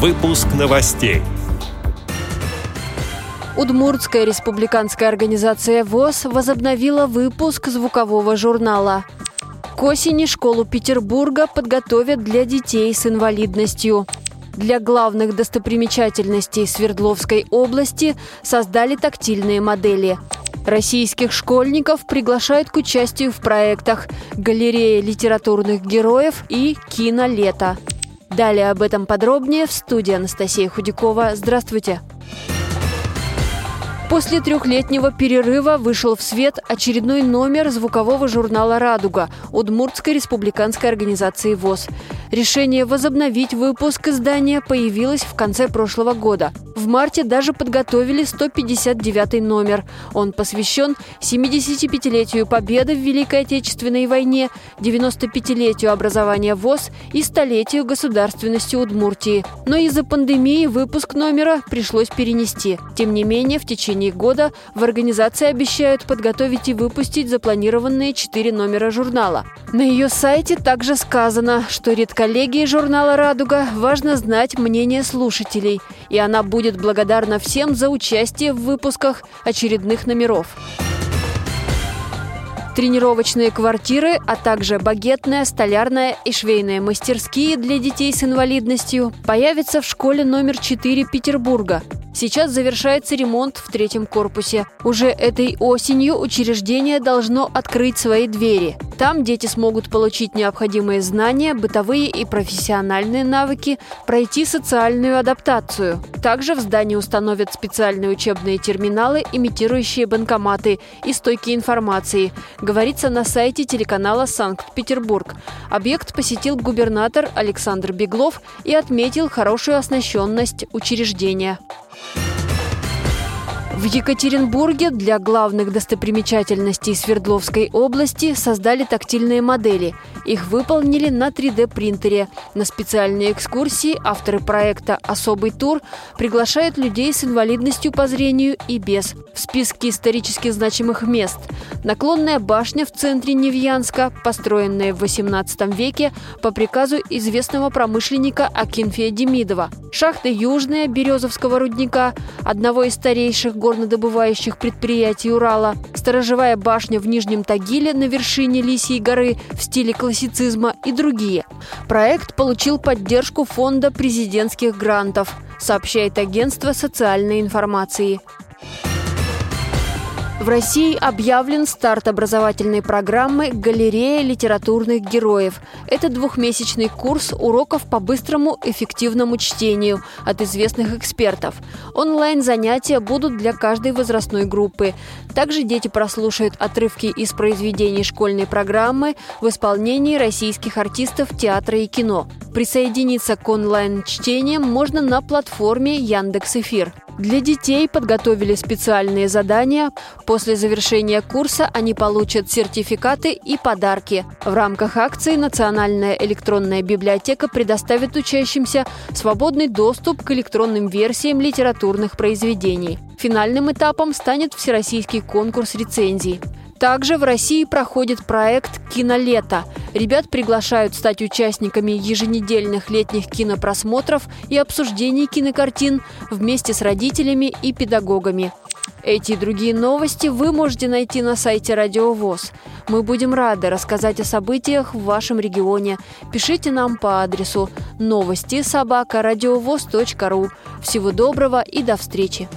Выпуск новостей. Удмуртская республиканская организация ВОС возобновила выпуск звукового журнала. К осени школу Петербурга подготовят для детей с инвалидностью. Для главных достопримечательностей Свердловской области создали тактильные модели. Российских школьников приглашают к участию в проектах «Галерея литературных героев» и «Кинолето». Далее об этом подробнее в студии Анастасия Худякова. Здравствуйте! После трехлетнего перерыва вышел в свет очередной номер звукового журнала «Радуга» Удмуртской республиканской организации ВОС. Решение возобновить выпуск издания появилось в конце прошлого года. В марте даже подготовили 159-й номер. Он посвящен 75-летию Победы в Великой Отечественной войне, 95-летию образования ВОС и 100-летию государственности Удмуртии. Но из-за пандемии выпуск номера пришлось перенести. Тем не менее, в течение года в организации обещают подготовить и выпустить запланированные 4 номера журнала. На ее сайте также сказано, что редколлегии журнала «Радуга» важно знать мнение слушателей, и она будет благодарна всем за участие в выпусках очередных номеров. Тренировочные квартиры, а также багетная, столярная и швейная мастерские для детей с инвалидностью появятся в школе номер 4 Петербурга. Сейчас завершается ремонт в 3-м корпусе. Уже этой осенью учреждение должно открыть свои двери. Там дети смогут получить необходимые знания, бытовые и профессиональные навыки, пройти социальную адаптацию. Также в здании установят специальные учебные терминалы, имитирующие банкоматы, и стойки информации, говорится на сайте телеканала «Санкт-Петербург». Объект посетил губернатор Александр Беглов и отметил хорошую оснащенность учреждения. В Екатеринбурге для главных достопримечательностей Свердловской области создали тактильные модели. Их выполнили на 3D-принтере. На специальные экскурсии авторы проекта «Особый тур» приглашают людей с инвалидностью по зрению и без. В списке исторически значимых мест – наклонная башня в центре Невьянска, построенная в XVIII веке по приказу известного промышленника Акинфия Демидова, шахта «Южная» Березовского рудника, одного из старейших горнодобывающих предприятий Урала, сторожевая башня в Нижнем Тагиле на вершине Лисьей горы в стиле классицизма и другие. Проект получил поддержку Фонда президентских грантов, сообщает агентство социальной информации. В России объявлен старт образовательной программы «Галерея литературных героев». Это двухмесячный курс уроков по быстрому эффективному чтению от известных экспертов. Онлайн-занятия будут для каждой возрастной группы. Также дети прослушают отрывки из произведений школьной программы в исполнении российских артистов театра и кино. Присоединиться к онлайн-чтениям можно на платформе «Яндекс.Эфир». Для детей подготовили специальные задания. После завершения курса они получат сертификаты и подарки. В рамках акции Национальная электронная библиотека предоставит учащимся свободный доступ к электронным версиям литературных произведений. Финальным этапом станет всероссийский конкурс рецензий. Также в России проходит проект «Кинолето». Ребят приглашают стать участниками еженедельных летних кинопросмотров и обсуждений кинокартин вместе с родителями и педагогами. Эти и другие новости вы можете найти на сайте Радио ВОС. Мы будем рады рассказать о событиях в вашем регионе. Пишите нам по адресу новости@радиовос.ру. Всего доброго и до встречи!